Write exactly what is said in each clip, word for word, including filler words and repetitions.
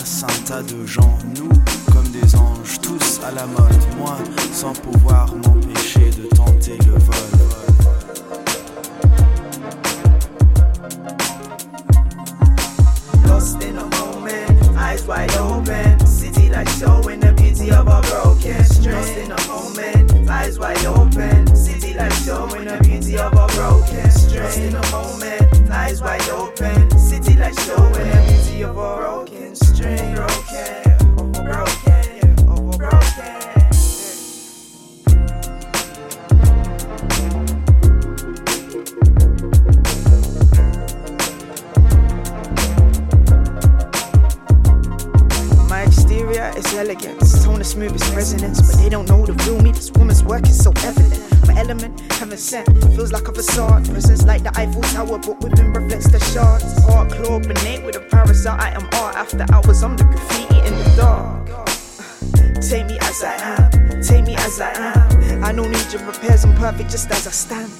face un tas de gens, nous, comme des anges, tous à la mode. Moi, sans pouvoir m'empêcher de tenter le vol. In a moment, eyes wide open, city lights showing the beauty of a broken string. Lost in a moment, eyes wide open, city lights showing the beauty of a broken string. Lost in a moment, eyes wide open, city lights showing the beauty of a broken string. Broken, broken. It's elegance, tone is smooth as resonance, but they don't know the real me. This woman's work is so evident. My element, heaven sent, feels like a facade. Presence like the Eiffel Tower, but within reflects the shards. Art chlorbanate with a parasite. I am art. After hours, I'm the graffiti in the dark. Take me as I am, take me as I am. I don't need your repairs. I'm perfect just as I stand.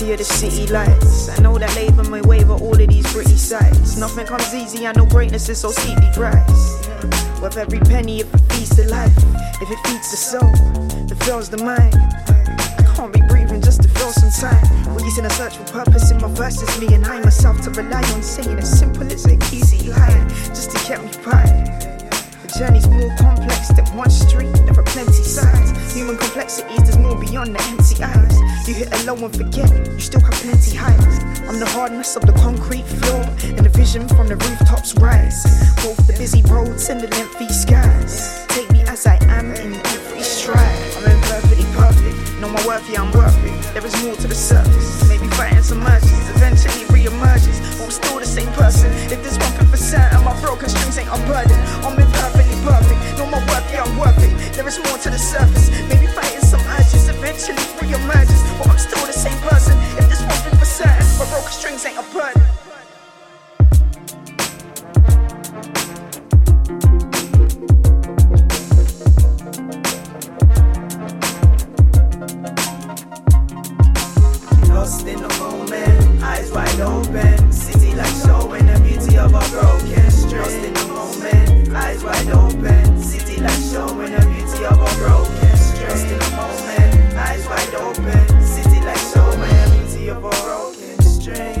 Of the city lights, I know that labor may waver all of these pretty sights. Nothing comes easy, I know greatness is so steeply priced. Worth every penny if it feeds the life, if it feeds the soul, that fills the mind. I can't be breathing just to fill some time. Reason I search for purpose in my verses, me and I myself to rely on saying as simple as an easy line, just to get me by. Journey's more complex than one street, there are plenty sides. Human complexities, there's more beyond the empty eyes. You hit a low and forget, you still have plenty heights. I'm the hardness of the concrete floor, and the vision from the rooftops rise. Both the busy roads and the lengthy skies. Take me as I am in every stride. I'm imperfectly perfect, know my worth, yeah I'm worth it. There is more to the surface, maybe fighting some urges, eventually re-emerges. But I'm still the same person, if there's one thing for certain, my broken strings ain't unburdened. I'm imperfect. Perfect. No more worth, yeah, I'm worth it. There is more to the surface. Maybe fighting some urges, eventually re-emerges. But I'm still the same person. If this one thing for certain, my broken strings ain't a burden. Lost in the moment, eyes wide open. City lights showing the beauty of a broken string. Lost in the moment. Eyes wide open, city lights showing the beauty of a broken string. Lost in a moment, eyes wide open, city lights showing the beauty of a broken string.